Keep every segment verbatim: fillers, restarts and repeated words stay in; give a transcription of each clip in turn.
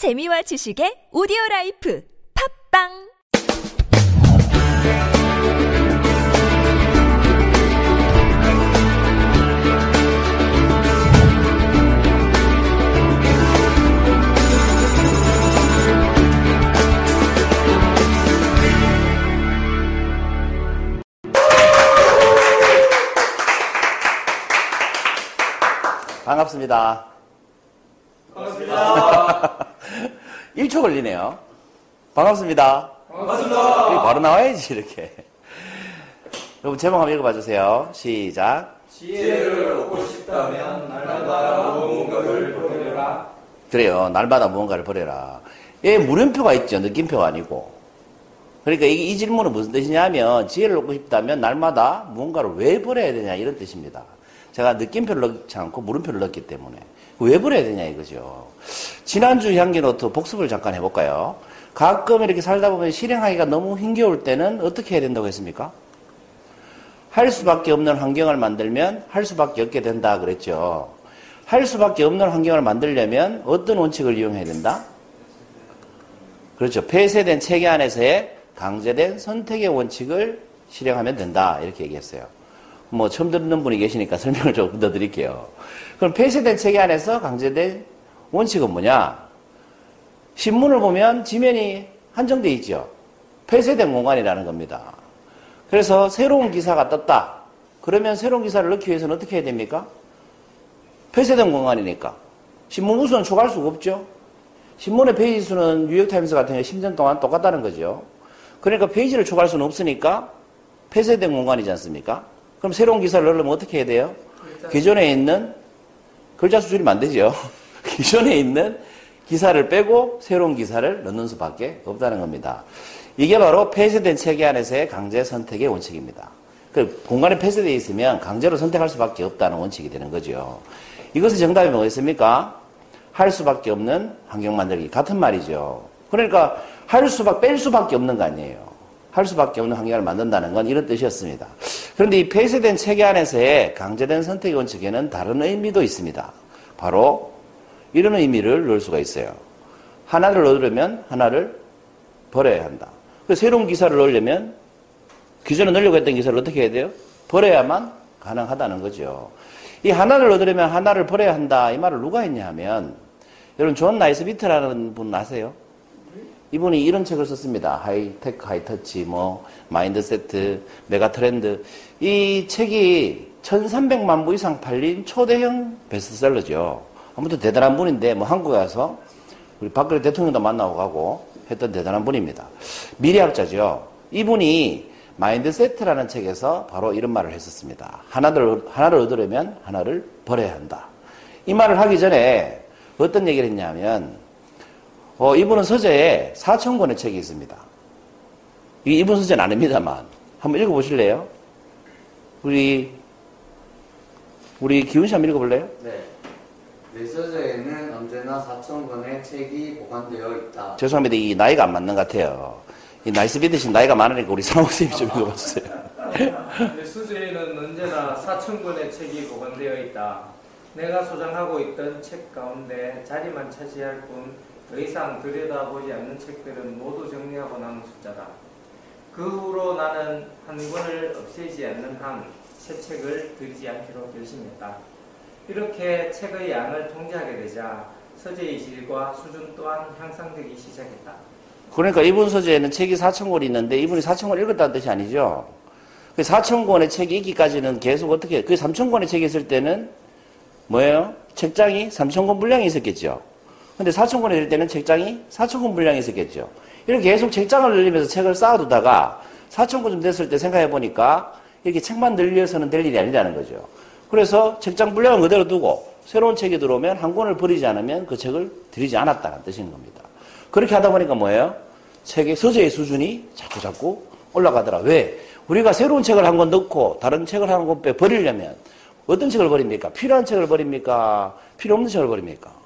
재미와 지식의 오디오라이프 팝빵 반갑습니다. 반갑습니다. 일 초 걸리네요. 반갑습니다. 반갑습니다. 바로 나와야지, 이렇게. 여러분, 제목 한번 읽어봐주세요. 시작. 지혜를 얻고 싶다면 날마다 무언가를 버려라. 그래요. 날마다 무언가를 버려라. 예, 물음표가 있죠. 느낌표가 아니고. 그러니까 이게 이 질문은 무슨 뜻이냐면, 지혜를 얻고 싶다면 날마다 무언가를 왜 버려야 되냐, 이런 뜻입니다. 제가 느낌표를 넣지 않고 물음표를 넣었기 때문에. 왜 버려야 되냐 이거죠. 지난주 향기노트 복습을 잠깐 해볼까요? 가끔 이렇게 살다 보면 실행하기가 너무 힘겨울 때는 어떻게 해야 된다고 했습니까? 할 수밖에 없는 환경을 만들면 할 수밖에 없게 된다 그랬죠. 할 수밖에 없는 환경을 만들려면 어떤 원칙을 이용해야 된다? 그렇죠. 폐쇄된 체계 안에서의 강제된 선택의 원칙을 실행하면 된다. 이렇게 얘기했어요. 뭐 처음 듣는 분이 계시니까 설명을 조금 더 드릴게요. 그럼 폐쇄된 체계 안에서 강제된 원칙은 뭐냐? 신문을 보면 지면이 한정되어 있죠. 폐쇄된 공간이라는 겁니다. 그래서 새로운 기사가 떴다. 그러면 새로운 기사를 넣기 위해서는 어떻게 해야 됩니까? 폐쇄된 공간이니까. 신문 우수는 초과할 수가 없죠. 신문의 페이지 수는 뉴욕타임스 같은 경우 십 년 동안 똑같다는 거죠. 그러니까 페이지를 초과할 수는 없으니까 폐쇄된 공간이지 않습니까? 그럼 새로운 기사를 넣으려면 어떻게 해야 돼요? 글자. 기존에 있는 글자 수 줄이면 안 되죠. 기존에 있는 기사를 빼고 새로운 기사를 넣는 수밖에 없다는 겁니다. 이게 바로 폐쇄된 체계 안에서의 강제 선택의 원칙입니다. 그 공간이 폐쇄되어 있으면 강제로 선택할 수밖에 없다는 원칙이 되는 거죠. 이것의 정답이 뭐겠습니까? 할 수밖에 없는 환경 만들기. 같은 말이죠. 그러니까 할 수밖에, 뺄 수밖에 없는 거 아니에요. 할 수밖에 없는 환경을 만든다는 건 이런 뜻이었습니다. 그런데 이 폐쇄된 체계 안에서의 강제된 선택의 원칙에는 다른 의미도 있습니다. 바로 이런 의미를 넣을 수가 있어요. 하나를 넣으려면 하나를 버려야 한다. 새로운 기사를 넣으려면 기존에 넣으려고 했던 기사를 어떻게 해야 돼요? 버려야만 가능하다는 거죠. 이 하나를 넣으려면 하나를 버려야 한다. 이 말을 누가 했냐 하면 여러분 존 나이스비트라는 분 아세요? 이분이 이런 책을 썼습니다. 하이테크, 하이터치, 뭐 마인드세트, 메가트렌드. 이 책이 천삼백만 부 이상 팔린 초대형 베스트셀러죠. 아무튼 대단한 분인데 뭐 한국에 와서 우리 박근혜 대통령도 만나고 가고 했던 대단한 분입니다. 미래학자죠. 이분이 마인드세트라는 책에서 바로 이런 말을 했었습니다. 하나를, 하나를 얻으려면 하나를 버려야 한다. 이 말을 하기 전에 어떤 얘기를 했냐면 어, 이분은 서재에 사천 권의 책이 있습니다. 이게 이분 서재는 아닙니다만. 한번 읽어보실래요? 우리, 우리 기훈 씨 한번 읽어볼래요? 네. 내 서재에는 언제나 사천 권의 책이 보관되어 있다. 죄송합니다. 이 나이가 안 맞는 것 같아요. 이 나이스비드신 나이가 많으니까 우리 상호 선생님이 좀 읽어봐주세요. 내 서재에는 언제나 사천 권의 책이 보관되어 있다. 내가 소장하고 있던 책 가운데 자리만 차지할 뿐 더 이상 들여다보지 않는 책들은 모두 정리하고 남은 숫자다. 그 후로 나는 한 권을 없애지 않는 한 새 책을 들이지 않기로 결심했다. 이렇게 책의 양을 통제하게 되자 서재의 질과 수준 또한 향상되기 시작했다. 그러니까 이분 서재에는 책이 사천 권이 있는데 이분이 사천 권 읽었다는 뜻이 아니죠. 그 사천 권의 책이 있기까지는 계속 어떻게, 그 삼천 권의 책이 있을 때는 뭐예요? 책장이 삼천 권 분량이 있었겠죠. 근데 사천 권이 될 때는 책장이 사천 권 분량이 있었겠죠. 이렇게 계속 책장을 늘리면서 책을 쌓아두다가 사천 권쯤 됐을 때 생각해보니까 이렇게 책만 늘려서는 될 일이 아니라는 거죠. 그래서 책장 분량은 그대로 두고 새로운 책이 들어오면 한 권을 버리지 않으면 그 책을 들이지 않았다는 뜻인 겁니다. 그렇게 하다 보니까 뭐예요? 책의 서재의 수준이 자꾸 자꾸 올라가더라. 왜? 우리가 새로운 책을 한 권 넣고 다른 책을 한 권 빼 버리려면 어떤 책을 버립니까? 필요한 책을 버립니까? 필요 없는 책을 버립니까?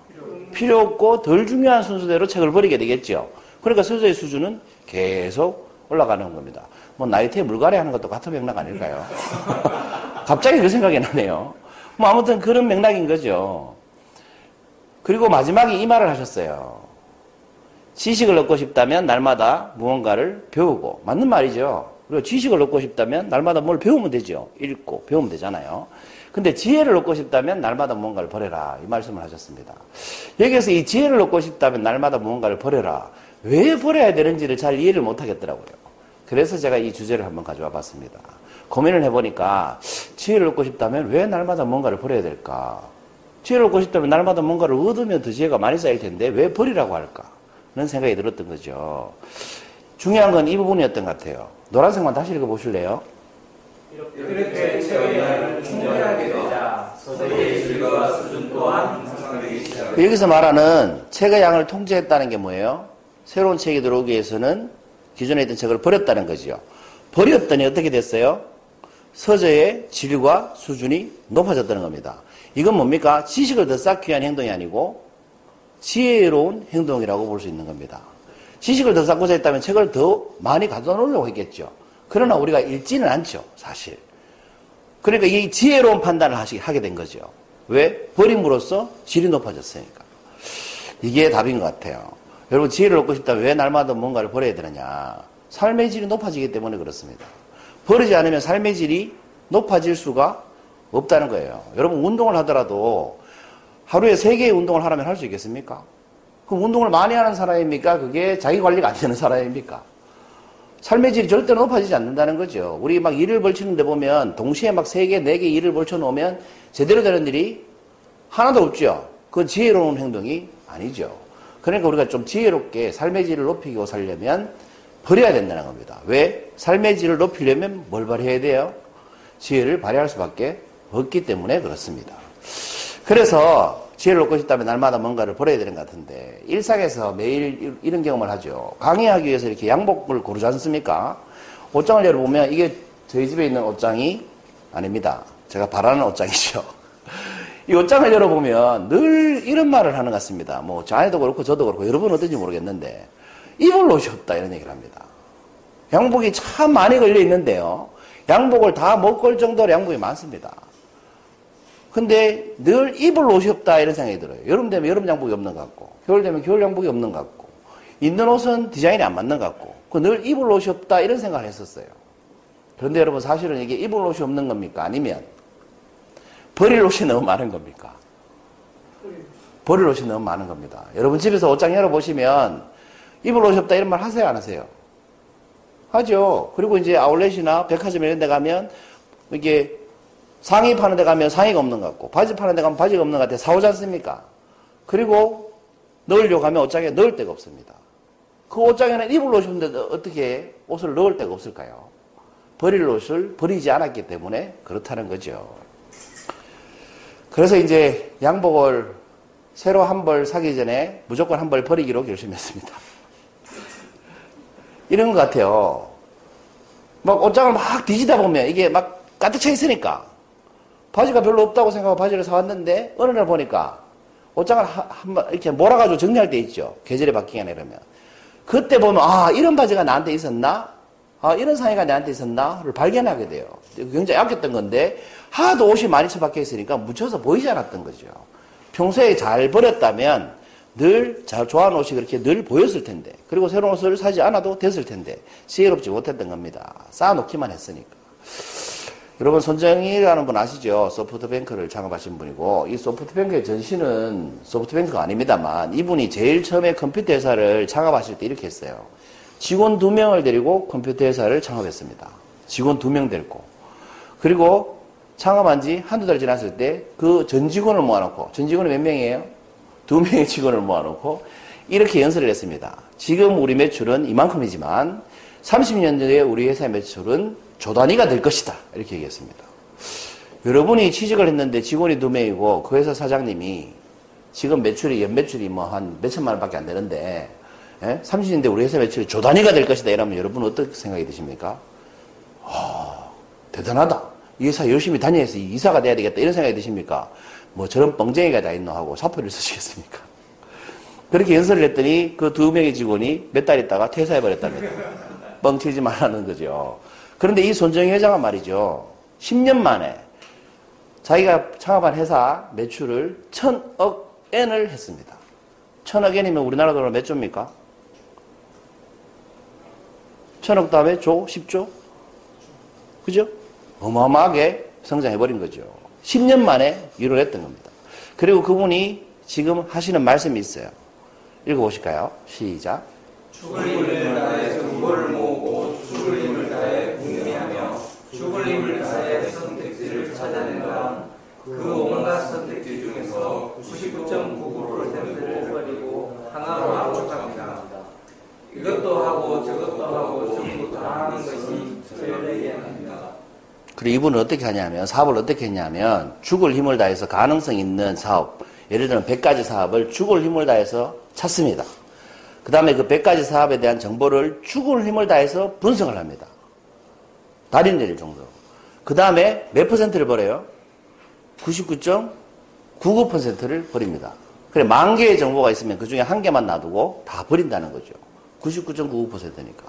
필요 없고 덜 중요한 순서대로 책을 버리게 되겠죠. 그러니까 서재의 수준은 계속 올라가는 겁니다. 뭐 나이트에 물갈이 하는 것도 같은 맥락 아닐까요? 갑자기 그 생각이 나네요. 뭐 아무튼 그런 맥락인 거죠. 그리고 마지막에 이 말을 하셨어요. 지식을 얻고 싶다면 날마다 무언가를 배우고, 맞는 말이죠. 그리고 지식을 얻고 싶다면 날마다 뭘 배우면 되죠. 읽고 배우면 되잖아요. 근데 지혜를 얻고 싶다면 날마다 무언가를 버려라, 이 말씀을 하셨습니다. 여기에서 이 지혜를 얻고 싶다면 날마다 무언가를 버려라, 왜 버려야 되는지를 잘 이해를 못하겠더라고요. 그래서 제가 이 주제를 한번 가져와 봤습니다. 고민을 해보니까 지혜를 얻고 싶다면 왜 날마다 뭔가를 버려야 될까? 지혜를 얻고 싶다면 날마다 뭔가를 얻으면 더 지혜가 많이 쌓일 텐데 왜 버리라고 할까? 그런 생각이 들었던 거죠. 중요한 건 이 부분이었던 것 같아요. 노란색만 다시 읽어보실래요? 이렇게 체험을 충분하게 되자 서서히 질과 수준 또한 향상되기 시작합니다. 여기서 말하는 책의 양을 통제했다는 게 뭐예요? 새로운 책이 들어오기 위해서는 기존에 있던 책을 버렸다는 거죠. 버렸더니 어떻게 됐어요? 서저의 질과 수준이 높아졌다는 겁니다. 이건 뭡니까? 지식을 더 쌓기 위한 행동이 아니고 지혜로운 행동이라고 볼 수 있는 겁니다. 지식을 더 쌓고자 했다면 책을 더 많이 가져다 놓으려고 했겠죠. 그러나 우리가 읽지는 않죠, 사실. 그러니까 이 지혜로운 판단을 하게 된 거죠. 왜? 버림으로써 질이 높아졌으니까. 이게 답인 것 같아요. 여러분, 지혜를 얻고 싶다면 왜 날마다 뭔가를 버려야 되느냐? 삶의 질이 높아지기 때문에 그렇습니다. 버리지 않으면 삶의 질이 높아질 수가 없다는 거예요. 여러분, 운동을 하더라도 하루에 세 개의 운동을 하라면 할 수 있겠습니까? 그럼 운동을 많이 하는 사람입니까? 그게 자기 관리가 안 되는 사람입니까? 삶의 질이 절대 높아지지 않는다는 거죠. 우리 막 일을 벌치는데 보면 동시에 막 세 개, 네 개 일을 벌쳐놓으면 제대로 되는 일이 하나도 없죠. 그건 지혜로운 행동이 아니죠. 그러니까 우리가 좀 지혜롭게 삶의 질을 높이고 살려면 버려야 된다는 겁니다. 왜? 삶의 질을 높이려면 뭘 발휘해야 돼요? 지혜를 발휘할 수밖에 없기 때문에 그렇습니다. 그래서 지혜를 얻고 싶다면 날마다 뭔가를 버려야 되는 것 같은데, 일상에서 매일 이런 경험을 하죠. 강의하기 위해서 이렇게 양복을 고르지 않습니까? 옷장을 열어보면 이게 저희 집에 있는 옷장이 아닙니다. 제가 바라는 옷장이죠. 이 옷장을 열어보면 늘 이런 말을 하는 것 같습니다. 뭐 저도 그렇고 저도 그렇고 여러분 어떤지 모르겠는데 입을 옷이 없다, 이런 얘기를 합니다. 양복이 참 많이 걸려 있는데요, 양복을 다 못 걸 정도로 양복이 많습니다. 근데 늘 입을 옷이 없다, 이런 생각이 들어요. 여름 되면 여름 양복이 없는 것 같고, 겨울 되면 겨울 양복이 없는 것 같고, 있는 옷은 디자인이 안 맞는 것 같고, 늘 입을 옷이 없다, 이런 생각을 했었어요. 그런데 여러분, 사실은 이게 입을 옷이 없는 겁니까? 아니면 버릴 옷이 너무 많은 겁니까? 버릴 옷이 너무 많은 겁니다. 여러분 집에서 옷장 열어보시면 입을 옷이 없다, 이런 말 하세요, 안 하세요? 하죠. 그리고 이제 아울렛이나 백화점 이런 데 가면 이게 상의 파는 데 가면 상의가 없는 것 같고, 바지 파는 데 가면 바지가 없는 것 같아 사오지 않습니까? 그리고 넣으려고 하면 옷장에 넣을 데가 없습니다. 그 옷장에는 입을 옷이 없는데 어떻게 옷을 넣을 데가 없을까요? 버릴 옷을 버리지 않았기 때문에 그렇다는 거죠. 그래서 이제 양복을 새로 한 벌 사기 전에 무조건 한 벌 버리기로 결심했습니다. 이런 것 같아요. 막 옷장을 막 뒤지다 보면 이게 막 가득 차 있으니까 바지가 별로 없다고 생각하고 바지를 사왔는데 어느 날 보니까 옷장을 한번 이렇게 몰아가지고 정리할 때 있죠. 계절이 바뀌게 되면. 그때 보면 아, 이런 바지가 나한테 있었나? 아, 이런 상의가 나한테 있었나?를 발견하게 돼요. 굉장히 아꼈던 건데 하도 옷이 많이 처박혀 있으니까 묻혀서 보이지 않았던 거죠. 평소에 잘 버렸다면 늘 잘 좋아하는 옷이 그렇게 늘 보였을 텐데, 그리고 새로운 옷을 사지 않아도 됐을 텐데 지혜롭지 못했던 겁니다. 쌓아놓기만 했으니까. 여러분, 손정의라는 분 아시죠? 소프트뱅크를 창업하신 분이고, 이 소프트뱅크의 전신은 소프트뱅크가 아닙니다만 이분이 제일 처음에 컴퓨터 회사를 창업하실 때 이렇게 했어요. 직원 두 명을 데리고 컴퓨터 회사를 창업했습니다. 직원 두 명 데리고. 그리고 창업한 지 한두 달 지났을 때 그 전 직원을 모아놓고, 전 직원이 몇 명이에요? 두 명의 직원을 모아놓고 이렇게 연설을 했습니다. 지금 우리 매출은 이만큼이지만 삼십 년 뒤에 우리 회사의 매출은 조 단위가 될 것이다, 이렇게 얘기했습니다. 여러분이 취직을 했는데 직원이 두 명이고 그 회사 사장님이 지금 매출이 연매출이 뭐 한 몇천만 원밖에 안 되는데 예? 삼십 년 뒤에 우리 회사 매출이 조 단위가 될 것이다, 이러면 여러분 어떻게 생각이 드십니까? 아, 대단하다, 이 회사 열심히 다녀서 이사가 돼야 되겠다, 이런 생각이 드십니까? 뭐 저런 뻥쟁이가 다 있노 하고 사표를 쓰시겠습니까? 그렇게 연설을 했더니 그 두 명의 직원이 몇 달 있다가 퇴사해버렸답니다. 뻥치지 말라는 거죠. 그런데 이 손정의 회장은 말이죠, 십 년 만에 자기가 창업한 회사 매출을 천억 엔을 했습니다. 천억 엔이면 우리나라 돈으로 몇 조입니까? 천억 다음에 조, 십조. 그죠? 어마어마하게 성장해버린 거죠. 십 년 만에 이뤄냈던 겁니다. 그리고 그분이 지금 하시는 말씀이 있어요. 읽어보실까요? 시작. 죽을 힘을 다해 정보를 모으고 죽을 힘을 다해 궁리하며 죽을 힘을 다해 선택지를 찾아낸다. 그 온갖 선택지 중에서 구십구 점 구구 퍼센트를 버리고 하나로 압축합니다. 이것도 하고 저것도 하고 전부 다 하는 것이 저희에게 합니다. 그리고 이분은 어떻게 하냐면, 사업을 어떻게 했냐면, 죽을 힘을 다해서 가능성 있는 사업, 예를 들면 백 가지 사업을 죽을 힘을 다해서 찾습니다. 그 다음에 그 백 가지 사업에 대한 정보를 죽을 힘을 다해서 분석을 합니다. 달인 될 정도. 그 다음에 몇 퍼센트를 버려요? 구십구 점 구구 퍼센트를 버립니다. 그래, 만 개의 정보가 있으면 그 중에 한 개만 놔두고 다 버린다는 거죠. 구십구 점 구구 퍼센트니까.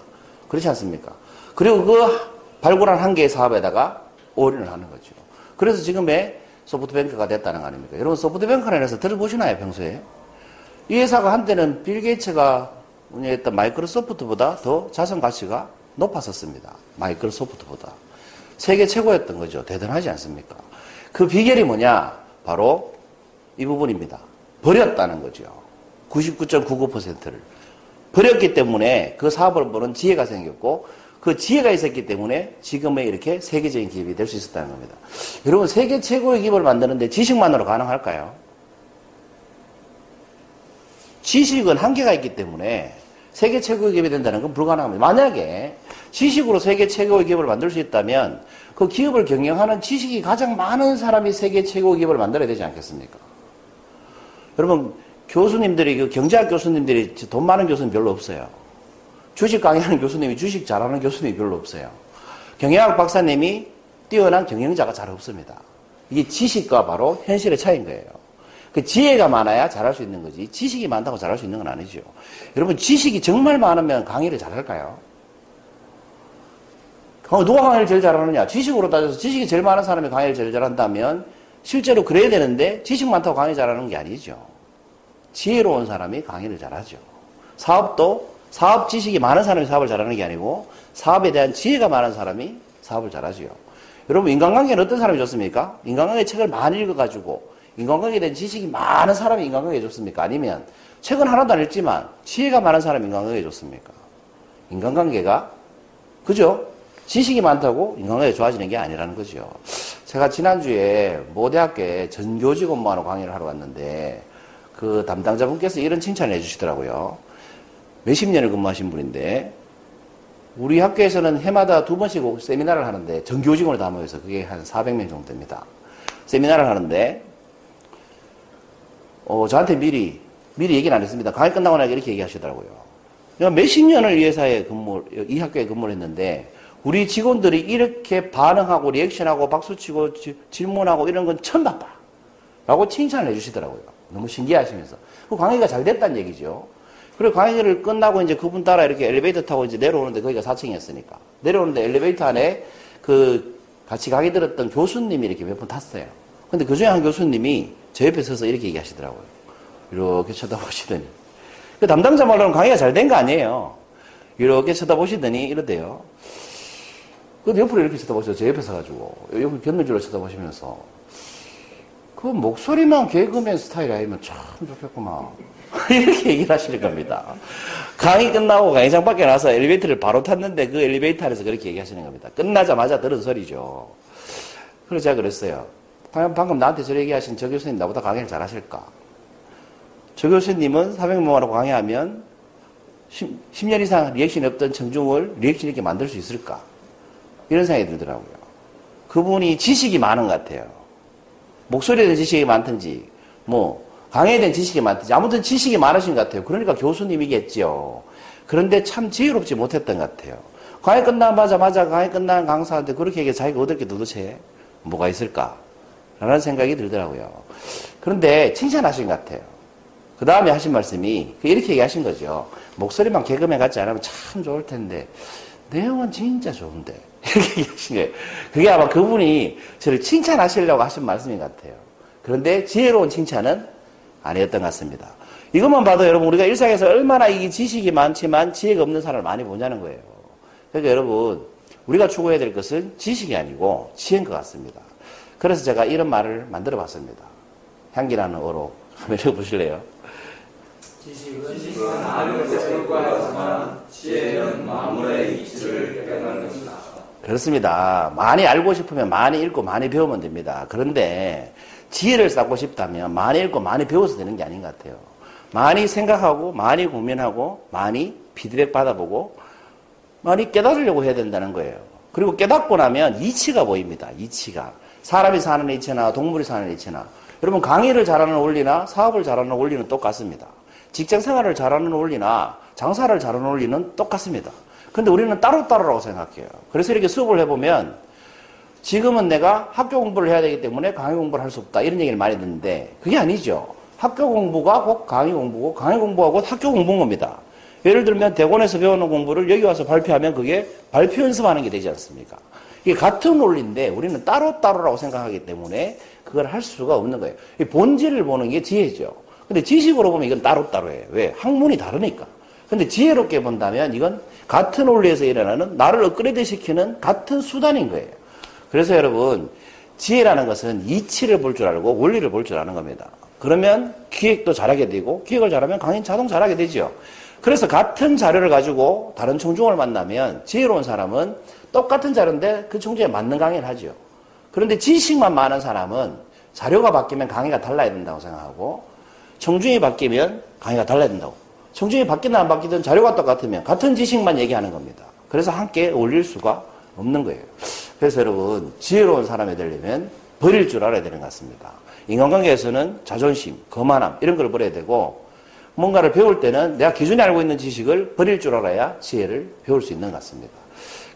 그렇지 않습니까? 그리고 그 발굴한 한 개의 사업에다가 올인을 하는 거죠. 그래서 지금의 소프트뱅크가 됐다는 거 아닙니까? 여러분, 소프트뱅크라는 회사 들어보시나요, 평소에? 이 회사가 한때는 빌 게이츠가 운영했던 마이크로소프트보다 더 자산 가치가 높았었습니다. 마이크로소프트보다. 세계 최고였던 거죠. 대단하지 않습니까? 그 비결이 뭐냐? 바로 이 부분입니다. 버렸다는 거죠. 구십구 점 구구 퍼센트를. 버렸기 때문에 그 사업을 보는 지혜가 생겼고, 그 지혜가 있었기 때문에 지금의 이렇게 세계적인 기업이 될 수 있었다는 겁니다. 여러분, 세계 최고의 기업을 만드는데 지식만으로 가능할까요? 지식은 한계가 있기 때문에 세계 최고의 기업이 된다는 건 불가능합니다. 만약에 지식으로 세계 최고의 기업을 만들 수 있다면 그 기업을 경영하는 지식이 가장 많은 사람이 세계 최고의 기업을 만들어야 되지 않겠습니까? 여러분, 교수님들이, 그 경제학 교수님들이 돈 많은 교수는 별로 없어요. 주식 강의하는 교수님이, 주식 잘하는 교수님이 별로 없어요. 경영학 박사님이 뛰어난 경영자가 잘 없습니다. 이게 지식과 바로 현실의 차이인 거예요. 그 지혜가 많아야 잘할 수 있는 거지, 지식이 많다고 잘할 수 있는 건 아니죠. 여러분, 지식이 정말 많으면 강의를 잘할까요? 어, 누가 강의를 제일 잘하느냐? 지식으로 따져서 지식이 제일 많은 사람이 강의를 제일 잘한다면 실제로 그래야 되는데 지식 많다고 강의 잘하는 게 아니죠. 지혜로운 사람이 강의를 잘하죠. 사업도 사업 지식이 많은 사람이 사업을 잘하는 게 아니고 사업에 대한 지혜가 많은 사람이 사업을 잘하죠. 여러분, 인간관계는 어떤 사람이 좋습니까? 인간관계 책을 많이 읽어가지고 인간관계에 대한 지식이 많은 사람이 인간관계에 좋습니까? 아니면 책은 하나도 안 읽지만 지혜가 많은 사람이 인간관계에 좋습니까? 인간관계가, 그죠? 지식이 많다고 인간관계가 좋아지는 게 아니라는 거죠. 제가 지난주에 모 대학교에 전교직 업무하는 강의를 하러 왔는데 그 담당자분께서 이런 칭찬을 해주시더라고요. 몇십 년을 근무하신 분인데, 우리 학교에서는 해마다 두 번씩 세미나를 하는데 전교직원을 다 모여서 그게 한 사백 명 정도 됩니다. 세미나를 하는데 어, 저한테 미리, 미리 얘기는 안 했습니다. 강의 끝나고 나니까 이렇게 얘기하시더라고요. 내가 몇십 년을 이 회사에 근무, 이 학교에 근무를 했는데, 우리 직원들이 이렇게 반응하고, 리액션하고, 박수치고, 지, 질문하고, 이런 건 처음 봤다. 라고 칭찬을 해주시더라고요. 너무 신기하시면서. 그 강의가 잘 됐다는 얘기죠. 그리고 강의를 끝나고 이제 그분 따라 이렇게 엘리베이터 타고 이제 내려오는데, 거기가 사 층이었으니까. 내려오는데 엘리베이터 안에 그 같이 강의 들었던 교수님이 이렇게 몇 번 탔어요. 근데 그 중에 한 교수님이 제 옆에 서서 이렇게 얘기하시더라고요. 이렇게 쳐다보시더니, 그 담당자 말로는 강의가 잘 된 거 아니에요. 이렇게 쳐다보시더니 이러대요. 근데 옆으로 이렇게 쳐다보시죠. 제 옆에 서가지고 옆으로 견물줄로 쳐다보시면서, 그 목소리만 개그맨 스타일 아니면 참 좋겠구만. 이렇게 얘기를 하시는 겁니다. 강의 끝나고 강의장 밖에 나서 엘리베이터를 바로 탔는데 그 엘리베이터 안에서 그렇게 얘기하시는 겁니다. 끝나자마자 들은 소리죠. 그래서 제가 그랬어요. 방금 나한테 저렇게 얘기하신 저 교수님 나보다 강의를 잘하실까? 저 교수님은 사백 명하고 강의하면 십, 십 년 이상 리액션이 없던 청중을 리액션 있게 만들 수 있을까? 이런 생각이 들더라고요. 그분이 지식이 많은 것 같아요. 목소리에 대한 지식이 많든지, 뭐 강의에 대한 지식이 많든지, 아무튼 지식이 많으신 것 같아요. 그러니까 교수님이겠죠. 그런데 참 지혜롭지 못했던 것 같아요. 강의 끝나자마자 강의 끝난 강사한테 그렇게 얘기해 자기가 얻을 게 도대체 뭐가 있을까? 라는 생각이 들더라고요. 그런데 칭찬하신 것 같아요. 그 다음에 하신 말씀이 이렇게 얘기하신 거죠. 목소리만 개그맨 같지 않으면 참 좋을 텐데 내용은 진짜 좋은데, 이렇게 얘기하신 거예요. 그게 아마 그분이 저를 칭찬하시려고 하신 말씀인 것 같아요. 그런데 지혜로운 칭찬은 아니었던 것 같습니다. 이것만 봐도 여러분, 우리가 일상에서 얼마나 이 지식이 많지만 지혜가 없는 사람을 많이 보냐는 거예요. 그러니까 여러분, 우리가 추구해야 될 것은 지식이 아니고 지혜인 것 같습니다. 그래서 제가 이런 말을 만들어 봤습니다. 향기나는 어록 한번 읽어보실래요? 지식은, 지식은 아는 세상과 같지만 지혜는 만물의 이치를 깨닫는 것이다. 그렇습니다. 많이 알고 싶으면 많이 읽고 많이 배우면 됩니다. 그런데 지혜를 쌓고 싶다면 많이 읽고 많이 배워서 되는 게 아닌 것 같아요. 많이 생각하고 많이 고민하고 많이 피드백 받아보고 많이 깨달으려고 해야 된다는 거예요. 그리고 깨닫고 나면 이치가 보입니다. 이치가. 사람이 사는 이치나 동물이 사는 이치나. 여러분, 강의를 잘하는 원리나 사업을 잘하는 원리는 똑같습니다. 직장생활을 잘하는 원리나 장사를 잘하는 원리는 똑같습니다. 근데 우리는 따로따로라고 생각해요. 그래서 이렇게 수업을 해보면 지금은 내가 학교 공부를 해야 되기 때문에 강의 공부를 할 수 없다, 이런 얘기를 많이 듣는데 그게 아니죠. 학교 공부가 곧 강의 공부고 강의 공부가 곧 학교 공부인 겁니다. 예를 들면 대본에서 배우는 공부를 여기 와서 발표하면 그게 발표 연습하는 게 되지 않습니까? 이게 같은 원리인데 우리는 따로따로라고 생각하기 때문에 그걸 할 수가 없는 거예요. 이 본질을 보는 게 지혜죠. 근데 지식으로 보면 이건 따로따로예요. 왜? 학문이 다르니까. 근데 지혜롭게 본다면 이건 같은 원리에서 일어나는 나를 업그레이드 시키는 같은 수단인 거예요. 그래서 여러분, 지혜라는 것은 이치를 볼 줄 알고 원리를 볼 줄 아는 겁니다. 그러면 기획도 잘하게 되고, 기획을 잘하면 강연 자동 잘하게 되죠. 그래서 같은 자료를 가지고 다른 청중을 만나면 지혜로운 사람은 똑같은 자료인데 그 청중에 맞는 강의를 하죠. 그런데 지식만 많은 사람은 자료가 바뀌면 강의가 달라야 된다고 생각하고, 청중이 바뀌면 강의가 달라야 된다고. 청중이 바뀌든 안 바뀌든 자료가 똑같으면 같은 지식만 얘기하는 겁니다. 그래서 함께 어울릴 수가 없는 거예요. 그래서 여러분, 지혜로운 사람이 되려면 버릴 줄 알아야 되는 것 같습니다. 인간관계에서는 자존심, 거만함 이런 걸 버려야 되고, 뭔가를 배울 때는 내가 기존에 알고 있는 지식을 버릴 줄 알아야 지혜를 배울 수 있는 것 같습니다.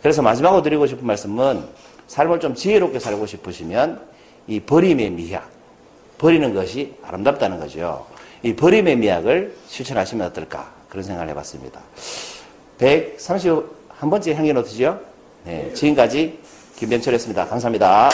그래서 마지막으로 드리고 싶은 말씀은, 삶을 좀 지혜롭게 살고 싶으시면 이 버림의 미학, 버리는 것이 아름답다는 거죠. 이 버림의 미학을 실천하시면 어떨까, 그런 생각을 해봤습니다. 백삼십일 번째 향기 노트죠. 네, 지금까지 김병철이었습니다. 감사합니다.